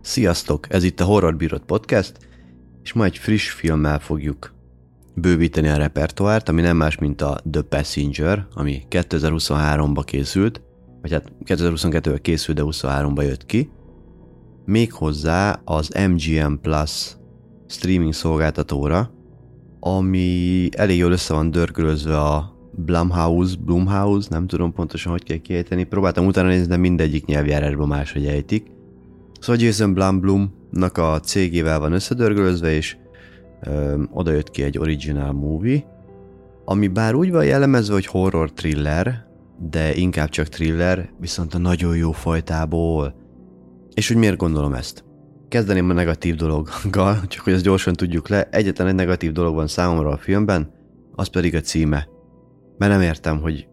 Sziasztok! Ez itt a Horror Bírod Podcast, és ma egy friss filmmel fogjuk bővíteni a repertoárt, ami nem más, mint a The Passenger, ami 2023-ba készült, vagy hát 2022-ben készült, de 2023-ba jött ki. Méghozzá az MGM Plus streaming szolgáltatóra, ami elég jól össze van dörgölözve a Blumhouse, nem tudom pontosan, hogy kell kiejteni. Próbáltam utána nézni, de mindegyik nyelvjárásban máshogy ejtik. Szóval Jason Blumnak a cégével van összedörgölözve, és oda jött ki egy original movie, ami bár úgy van jellemezve, hogy horror thriller, de inkább csak thriller, viszont a nagyon jó fajtából. És hogy miért gondolom ezt? Kezdeném a negatív dologgal, csak hogy ezt gyorsan tudjuk le. Egyetlen egy negatív dolog van számomra a filmben, az pedig a címe. Mert nem értem, hogy...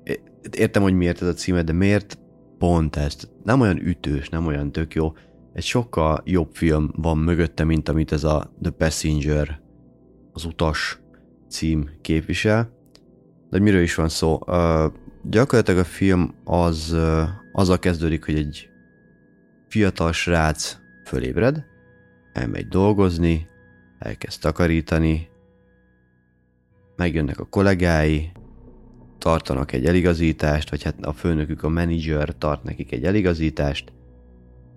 Értem, hogy miért ez a címe, de miért pont ezt? Nem olyan ütős, nem olyan tök jó. Egy sokkal jobb film van mögötte, mint amit ez a The Passenger, az utas cím képvisel. De miről is van szó? Gyakorlatilag a film az azzal kezdődik, hogy egy fiatal srác fölébred, elmegy dolgozni, elkezd takarítani, megjönnek a kollégái, tartanak egy eligazítást, vagy hát a főnökük, a menedzser tart nekik egy eligazítást,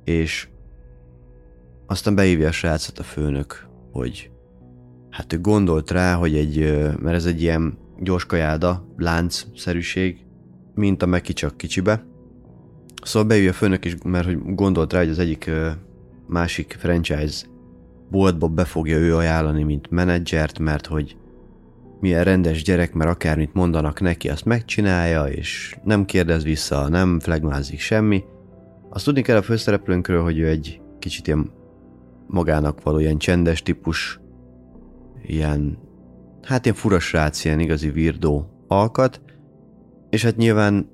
és aztán behívja a srácot a főnök, hogy hát ő gondolt rá, hogy mert ez egy ilyen gyors kajáda, láncszerűség, mint a Meki csak kicsibe. Szóval beülj a főnök is, mert hogy gondolt rá, hogy az egyik másik franchise boltba be fogja ő ajánlani, mint menedzsert, mert hogy milyen rendes gyerek, mert akármit mondanak neki, azt megcsinálja, és nem kérdez vissza, nem flegmázik semmi. Azt tudni kell a főszereplőnkről, hogy ő egy kicsit ilyen magának való, ilyen csendes típus, ilyen, hát ilyen fura srác, ilyen igazi virdó alkat, és hát nyilván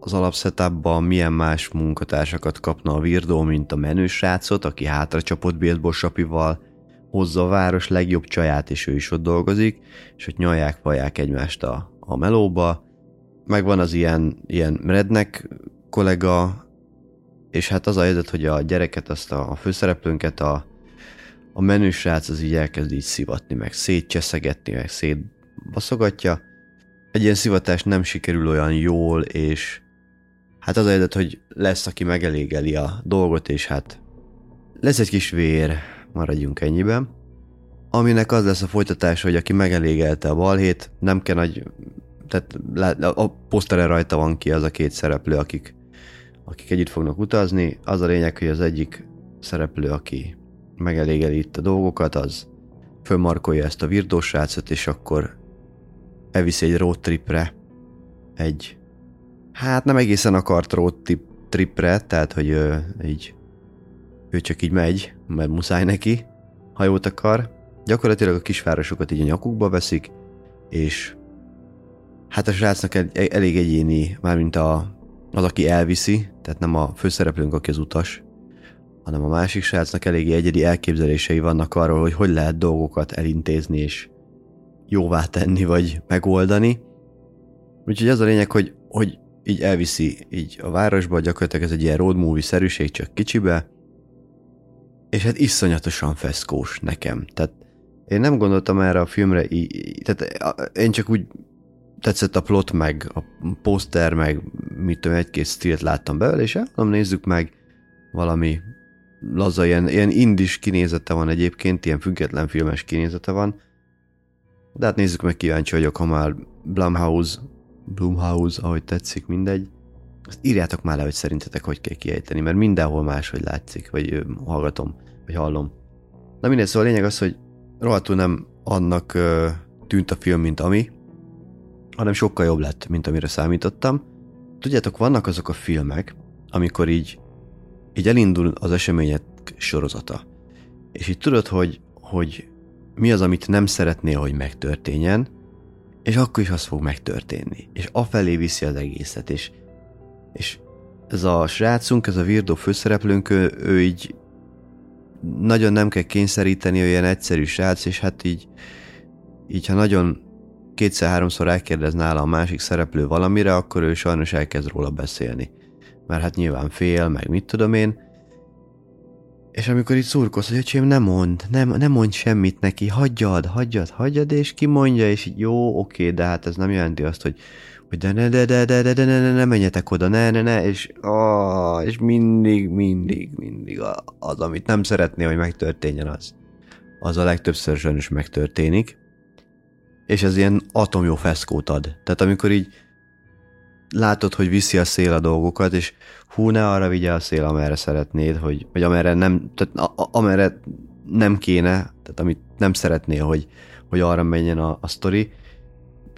az alapszetában milyen más munkatársakat kapna a virdó, mint a menősrácot, aki hátra csapott béltból sapival hozza a város legjobb csaját, és ő is ott dolgozik, és ott nyalják-vallják egymást a melóba. Megvan az ilyen redneck kollega, és hát az a helyzet, hogy a gyereket, azt a főszereplőnket a menősrác az így elkezd így szivatni, meg szétcseszegetni, meg szétbaszogatja. Egy ilyen szivatás nem sikerül olyan jól, és hát az a helyzet, hogy lesz, aki megelégeli a dolgot, és hát lesz egy kis vér, maradjunk ennyiben, aminek az lesz a folytatása, hogy aki megelégelte a balhét, nem kell nagy, tehát a posztere rajta van ki az a két szereplő, akik együtt fognak utazni. Az a lényeg, hogy az egyik szereplő, aki megelégeli itt a dolgokat, az fölmarkolja ezt a virdósrácot, és akkor elviszi egy road tripre, hát nem egészen akart road tripre, tehát hogy ő csak így megy, mert muszáj neki, ha jót akar. Gyakorlatilag a kisvárosokat így a nyakukba veszik, és hát a srácnak elég egyéni, mármint az, aki elviszi, tehát nem a főszereplőnk, aki az utas, hanem a másik srácnak eléggé egyedi elképzelései vannak arról, hogy lehet dolgokat elintézni, és jóvá tenni, vagy megoldani. Úgyhogy az a lényeg, hogy így elviszi így a városba, gyakorlatilag ez egy ilyen road movie-szerűség, csak kicsibe, és hát iszonyatosan feszkós nekem. Tehát én nem gondoltam erre a filmre, tehát én csak úgy tetszett a plot, meg a poszter, meg mit tudom, egy-két stílt láttam belőle, és nem nézzük meg, valami laza, ilyen indis kinézete van egyébként, ilyen független filmes kinézete van, de hát nézzük meg, kíváncsi vagyok, ha már Blumhouse, ahogy tetszik, mindegy. Azt írjátok már le, hogy szerintetek hogy kell kiejteni, mert mindenhol máshogy látszik, vagy hallgatom, vagy hallom. Na mindegy, szóval a lényeg az, hogy rohadtul nem annak tűnt a film, mint ami, hanem sokkal jobb lett, mint amire számítottam. Tudjátok, vannak azok a filmek, amikor így elindul az események sorozata. És így tudod, hogy mi az, amit nem szeretnél, hogy megtörténjen, és akkor is az fog megtörténni. És afelé viszi az egészet, és ez a srácunk, ez a virdó főszereplőnk, ő így nagyon nem kell kényszeríteni, olyan egyszerű srác, és hát így ha nagyon kétszer-háromszor rákérdez nála a másik szereplő valamire, akkor ő sajnos elkezd róla beszélni. Mert hát nyilván fél, meg mit tudom én. És amikor itt szurkolsz, hogy öcsém, ne mondd, ne mondd semmit neki, hagyjad, és kimondja, és így jó, oké, de hát ez nem jelenti azt, hogy de ne menjetek oda, ne, és mindig az, amit nem szeretné, hogy megtörténjen, az a legtöbbször sajnos megtörténik, és ez ilyen atomjó feszkót ad. Tehát amikor így látod, hogy viszi a szél a dolgokat, és hú, ne arra vigye a szél, amerre szeretnéd, vagy amerre nem, tehát amerre nem kéne, tehát amit nem szeretnél, hogy arra menjen a sztori,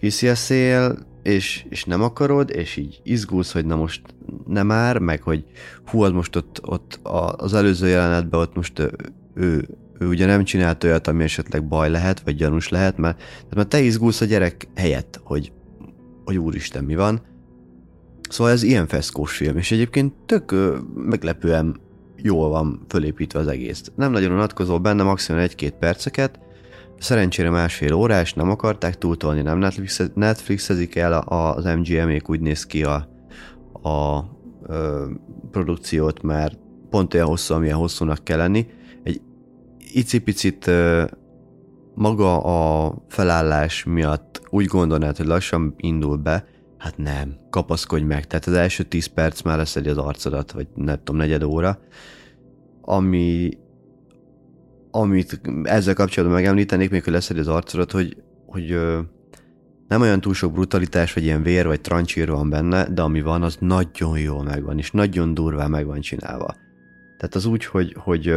viszi a szél, és nem akarod, és így izgulsz, hogy na most nem már, meg hogy hú, az most ott az előző jelenetben ott most ő ugye nem csinált olyat, ami esetleg baj lehet, vagy gyanús lehet, mert te izgulsz a gyerek helyett, hogy úristen, mi van. Szóval ez ilyen feszkós film, és egyébként tök meglepően jól van fölépítve az egész. Nem nagyon unatkozol benne, maximum 1-2 perceket, szerencsére 1,5 órás, nem akarták túltolni, nem Netflixezik el az MGM-ék, úgy néz ki a produkciót, mert pont olyan hosszú, amilyen hosszúnak kell lenni. Egy icipicit maga a felállás miatt úgy gondolnád, hogy lassan indul be, hát nem, kapaszkodj meg, tehát az első 10 perc már leszedi az arcodat, vagy nem tudom, negyed óra, amit ezzel kapcsolatban megemlítenék, még hogy leszedi az arcodat, hogy nem olyan túl sok brutalitás, vagy ilyen vér, vagy trancsír van benne, de ami van, az nagyon jól megvan, és nagyon durván megvan csinálva. Tehát az úgy, hogy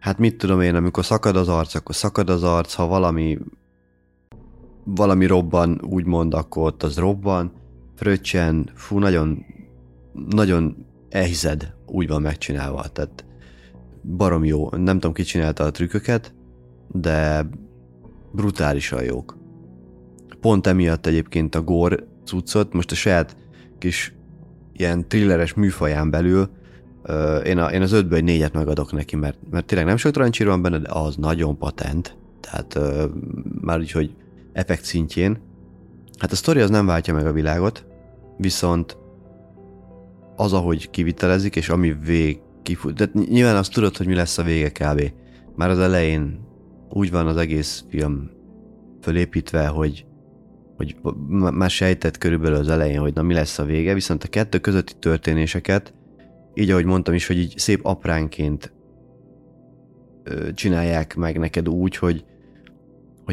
hát mit tudom én, amikor szakad az arc, akkor szakad az arc, ha valami robban, úgymond, akkor ott az robban, fröccsen, fú, nagyon, nagyon elhiszed, úgy van megcsinálva, tehát barom jó, nem tudom, ki csinálta a trükköket, de brutálisan jók. Pont emiatt egyébként a gór cuccot, most a saját kis ilyen thrilleres műfaján belül én az 5-ből 4-et megadok neki, mert tényleg nem sok trancsír van benne, de az nagyon patent, tehát már úgy, hogy effekt szintjén. Hát a sztori az nem váltja meg a világot, viszont az, ahogy kivitelezik, és ami kifut. De nyilván azt tudod, hogy mi lesz a vége kb. Már az elején úgy van az egész film fölépítve, hogy már sejtett körülbelül az elején, hogy na mi lesz a vége, viszont a kettő közötti történéseket, így ahogy mondtam is, hogy így szép apránként csinálják meg neked úgy, hogy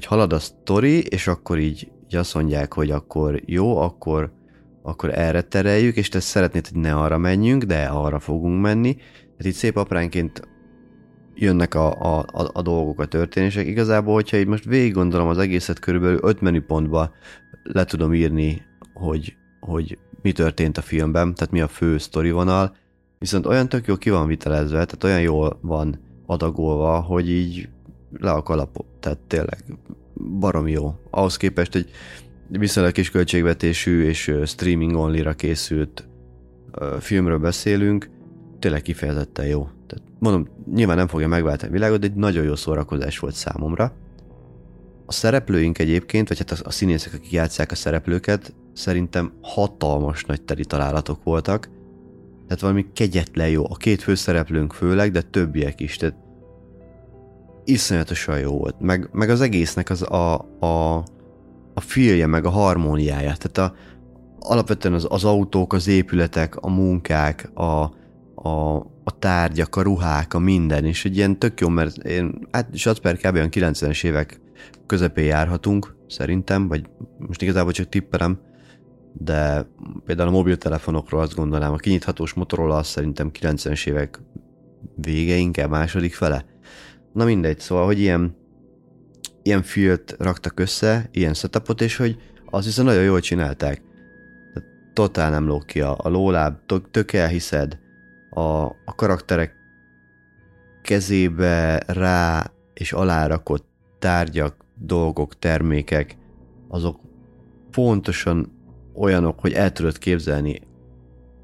halad a sztori, és akkor így azt mondják, hogy akkor jó, akkor erre tereljük, és te szeretnéd, hogy ne arra menjünk, de arra fogunk menni. Tehát itt szép apránként jönnek a dolgok, a történések. Igazából, hogyha így most végig gondolom az egészet, körülbelül 5 menüpontba le tudom írni, hogy mi történt a filmben, tehát mi a fő sztorivonal, viszont olyan tök jó ki van vitelezve, tehát olyan jól van adagolva, hogy így le a kalapot, tehát tényleg baromi jó. Ahhoz képest egy viszonylag kis költségvetésű és streaming onlyra készült filmről beszélünk, tényleg kifejezetten jó. Tehát mondom, nyilván nem fogja megváltani a világot, de egy nagyon jó szórakozás volt számomra. A szereplőink egyébként, vagy hát a színészek, akik játsszák a szereplőket, szerintem hatalmas nagy teli találatok voltak. Tehát valami kegyetlen jó. A 2 főszereplőnk főleg, de többiek is. Tehát iszonyatosan jó volt, meg az egésznek az a feelje, meg a harmóniája, tehát alapvetően az autók, az épületek, a munkák, a tárgyak, a ruhák, a minden, és egy ilyen tök jó, mert Satzper kb. Olyan 90-es évek közepén járhatunk, szerintem, vagy most igazából csak tippelem, de például a mobiltelefonokról azt gondolnám, a kinyithatós Motorola az szerintem 90-es évek vége, inkább második fele. Na mindegy, szóval, hogy ilyen filt raktak össze, ilyen setupot, és hogy azt hiszem nagyon jól csinálták. Tehát totál nem lóg ki a lóláb, tök elhiszed, a karakterek kezébe rá és alárakott tárgyak, dolgok, termékek, azok pontosan olyanok, hogy el tudod képzelni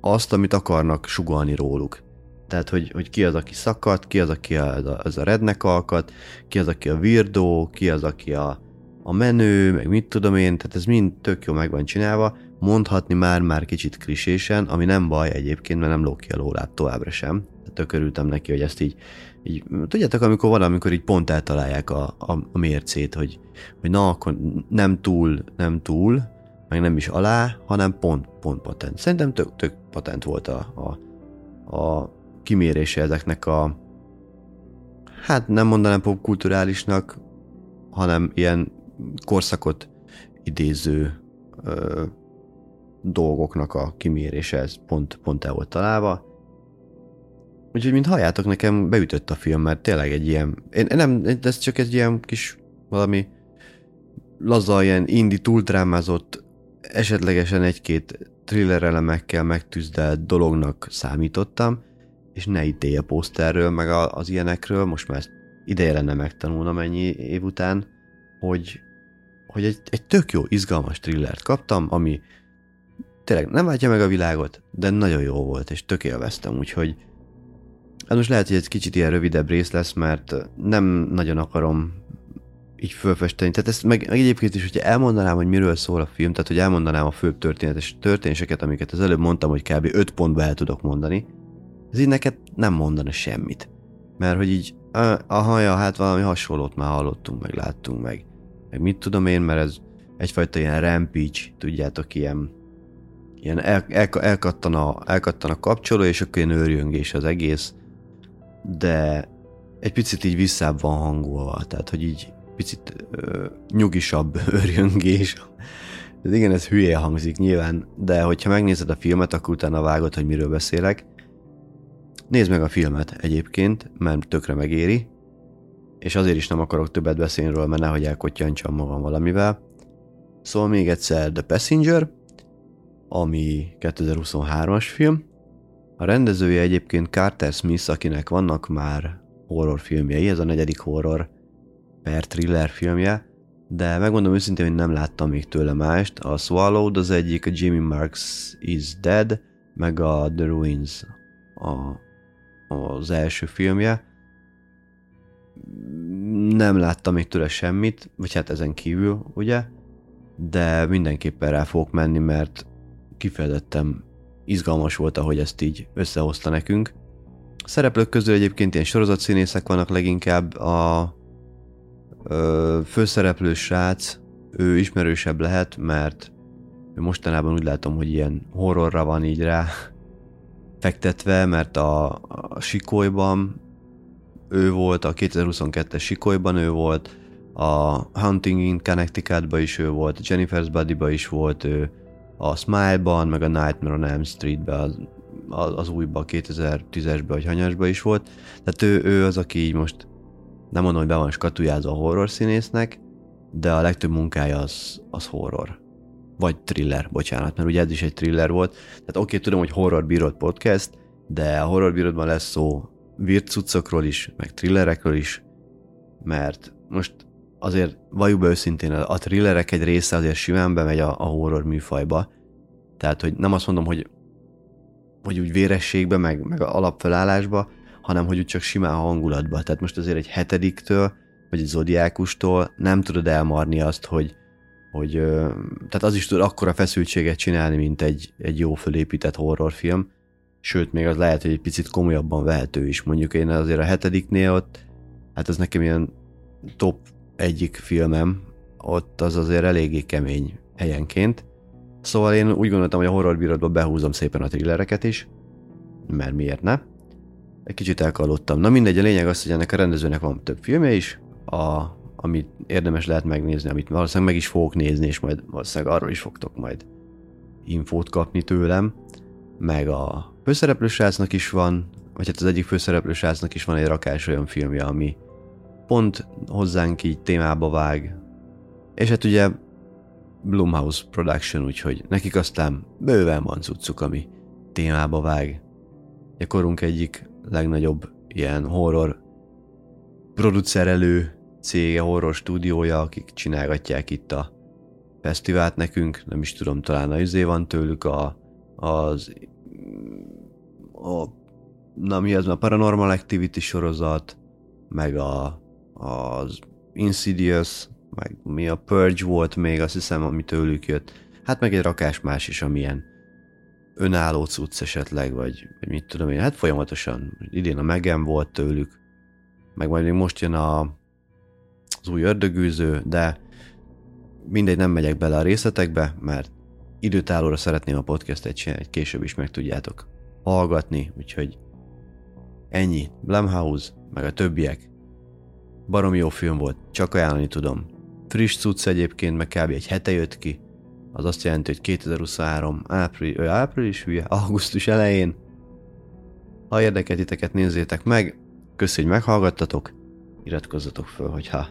azt, amit akarnak sugallni róluk. Tehát, hogy ki az, aki szakadt, ki az, aki az a redneck alkat, ki az, aki a virdó, ki az, aki a menő, meg mit tudom én, tehát ez mind tök jó meg van csinálva, mondhatni már kicsit klisésen, ami nem baj egyébként, mert nem lóg ki a lólát továbbra sem. Tök örültem neki, hogy ezt így tudjátok, amikor valamikor így pont eltalálják a mércét, hogy na, akkor nem túl, meg nem is alá, hanem pont patent. Szerintem tök patent volt a kimérése ezeknek a, hát nem mondanám popkulturálisnak, hanem ilyen korszakot idéző dolgoknak a kimérése, ez pont el volt találva. Úgyhogy, mint halljátok, nekem beütött a film, mert tényleg egy ilyen, nem, ez csak egy ilyen kis valami laza, ilyen indie túldrámázott, esetlegesen egy-két thriller elemekkel megtűzdelt dolognak számítottam, és ne ítélj a poszterről, meg az ilyenekről, most már ezt ideje lenne megtanulnom ennyi év után, hogy egy tök jó, izgalmas thrillert kaptam, ami tényleg nem váltja meg a világot, de nagyon jó volt, és tök élveztem, úgyhogy hát most lehet, hogy egy kicsit ilyen rövidebb rész lesz, mert nem nagyon akarom így fölfesteni. Tehát ezt meg egyébként is, hogyha elmondanám, hogy miről szól a film, tehát hogy elmondanám a főbb történéseket, amiket az előbb mondtam, hogy kb. 5 pontba el tudok mondani, ez így neked nem mondana semmit. Mert hogy így, hát valami hasonlót már hallottunk, meg láttunk, meg mit tudom én, mert ez egyfajta ilyen rampage, tudjátok, ilyen elkattan a kapcsoló, és akkor ilyen őrjöngés az egész, de egy picit így visszább van hangolva, tehát hogy így picit nyugisabb őrjöngés. De igen, ez hülye hangzik nyilván, de hogyha megnézed a filmet, akkor utána vágod, hogy miről beszélek. Nézd meg a filmet egyébként, mert tökre megéri, és azért is nem akarok többet beszélni róla, mert nehogy elkottyantsam magam valamivel. Szóval még egyszer The Passenger, ami 2023-as film. A rendezője egyébként Carter Smith, akinek vannak már horrorfilmjei, ez a 4. horror per thriller filmje, de megmondom őszintén, hogy nem láttam még tőle mást. A Swallowed az egyik, a Jimmy Marks is Dead, meg a The Ruins az első filmje. Nem láttam még tőle semmit, vagy hát ezen kívül, ugye? De mindenképpen rá fogok menni, mert kifejezetten izgalmas volt, ahogy ezt így összehozta nekünk. A szereplők közül egyébként ilyen sorozatszínészek vannak leginkább, a főszereplő srác, ő ismerősebb lehet, mert mostanában úgy látom, hogy ilyen horrorra van így rá fektetve, mert a Sikolyban ő volt, a 2022-es Sikolyban ő volt, a Hunting in Connecticutban is ő volt, a Jennifer's Bodyban is volt ő, a Smile-ban, meg a Nightmare on Elm Streetben, az újban, 2010-esben vagy hanyasban is volt. Tehát ő az, aki így most, nem mondom, hogy be van skatujázva a horror színésznek, de a legtöbb munkája az horror. Vagy thriller, bocsánat, mert ugye ez is egy thriller volt. Tehát oké, tudom, hogy Horror Bírod podcast, de a Horror Bírodban lesz szó virtcuccokról is, meg thrillerekről is, mert most azért valljuk be őszintén, a thrillerek egy része azért simán bemegy a horror műfajba. Tehát, hogy nem azt mondom, hogy úgy vérességbe, meg alapfelállásba, hanem hogy úgy csak simán hangulatba. Tehát most azért egy 7-től, vagy egy zodiákustól nem tudod elmarni azt, hogy tehát az is tud akkora feszültséget csinálni, mint egy jó fölépített horrorfilm. Sőt, még az lehet, hogy egy picit komolyabban vehető is. Mondjuk én azért a 7-nél ott, hát ez nekem ilyen top egyik filmem, ott az azért eléggé kemény helyenként. Szóval én úgy gondoltam, hogy a horrorbírodba behúzom szépen a thrillereket is, mert miért ne? Egy kicsit elkallódtam. Na mindegy, a lényeg az, hogy ennek a rendezőnek van több filmje is, amit érdemes lehet megnézni, amit valószínűleg meg is fogok nézni, és majd valószínűleg arról is fogtok majd infót kapni tőlem. Meg a főszereplősrácnak is van, vagy hát az egyik főszereplősrácnak is van egy rakás olyan filmje, ami pont hozzánk így témába vág, és hát ugye Blumhouse Production, úgyhogy nekik aztán bőven van cuccuk, ami témába vág. A korunk egyik legnagyobb ilyen horror producerelő cége, horror stúdiója, akik csinálgatják itt a fesztivált nekünk, nem is tudom, talán van tőlük a Paranormal Activity sorozat, meg az Insidious, meg mi a Purge volt még, azt hiszem, ami tőlük jött. Hát meg egy rakás más is, amilyen önálló cucc esetleg, vagy mit tudom én, hát folyamatosan. Idén a Megem volt tőlük, meg majd még most jön az új ördögűző, de mindegy, nem megyek bele a részletekbe, mert időtállóra szeretném a podcastet csinálni, később is meg tudjátok hallgatni, úgyhogy ennyi. Blumhouse, meg a többiek. Baromi jó film volt, csak ajánlani tudom. Friss cucc egyébként, meg kb. Egy hete jött ki, az azt jelenti, hogy 2023 augusztus elején. Ha érdekel titeket, nézzétek meg, köszi, hogy meghallgattatok, iratkozzatok föl, hogyha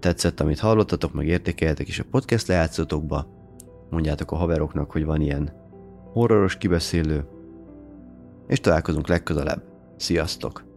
tetszett, amit hallottatok, meg értékeljetek is a podcast lejátszótokba, mondjátok a haveroknak, hogy van ilyen horroros kibeszélő, és találkozunk legközelebb. Sziasztok!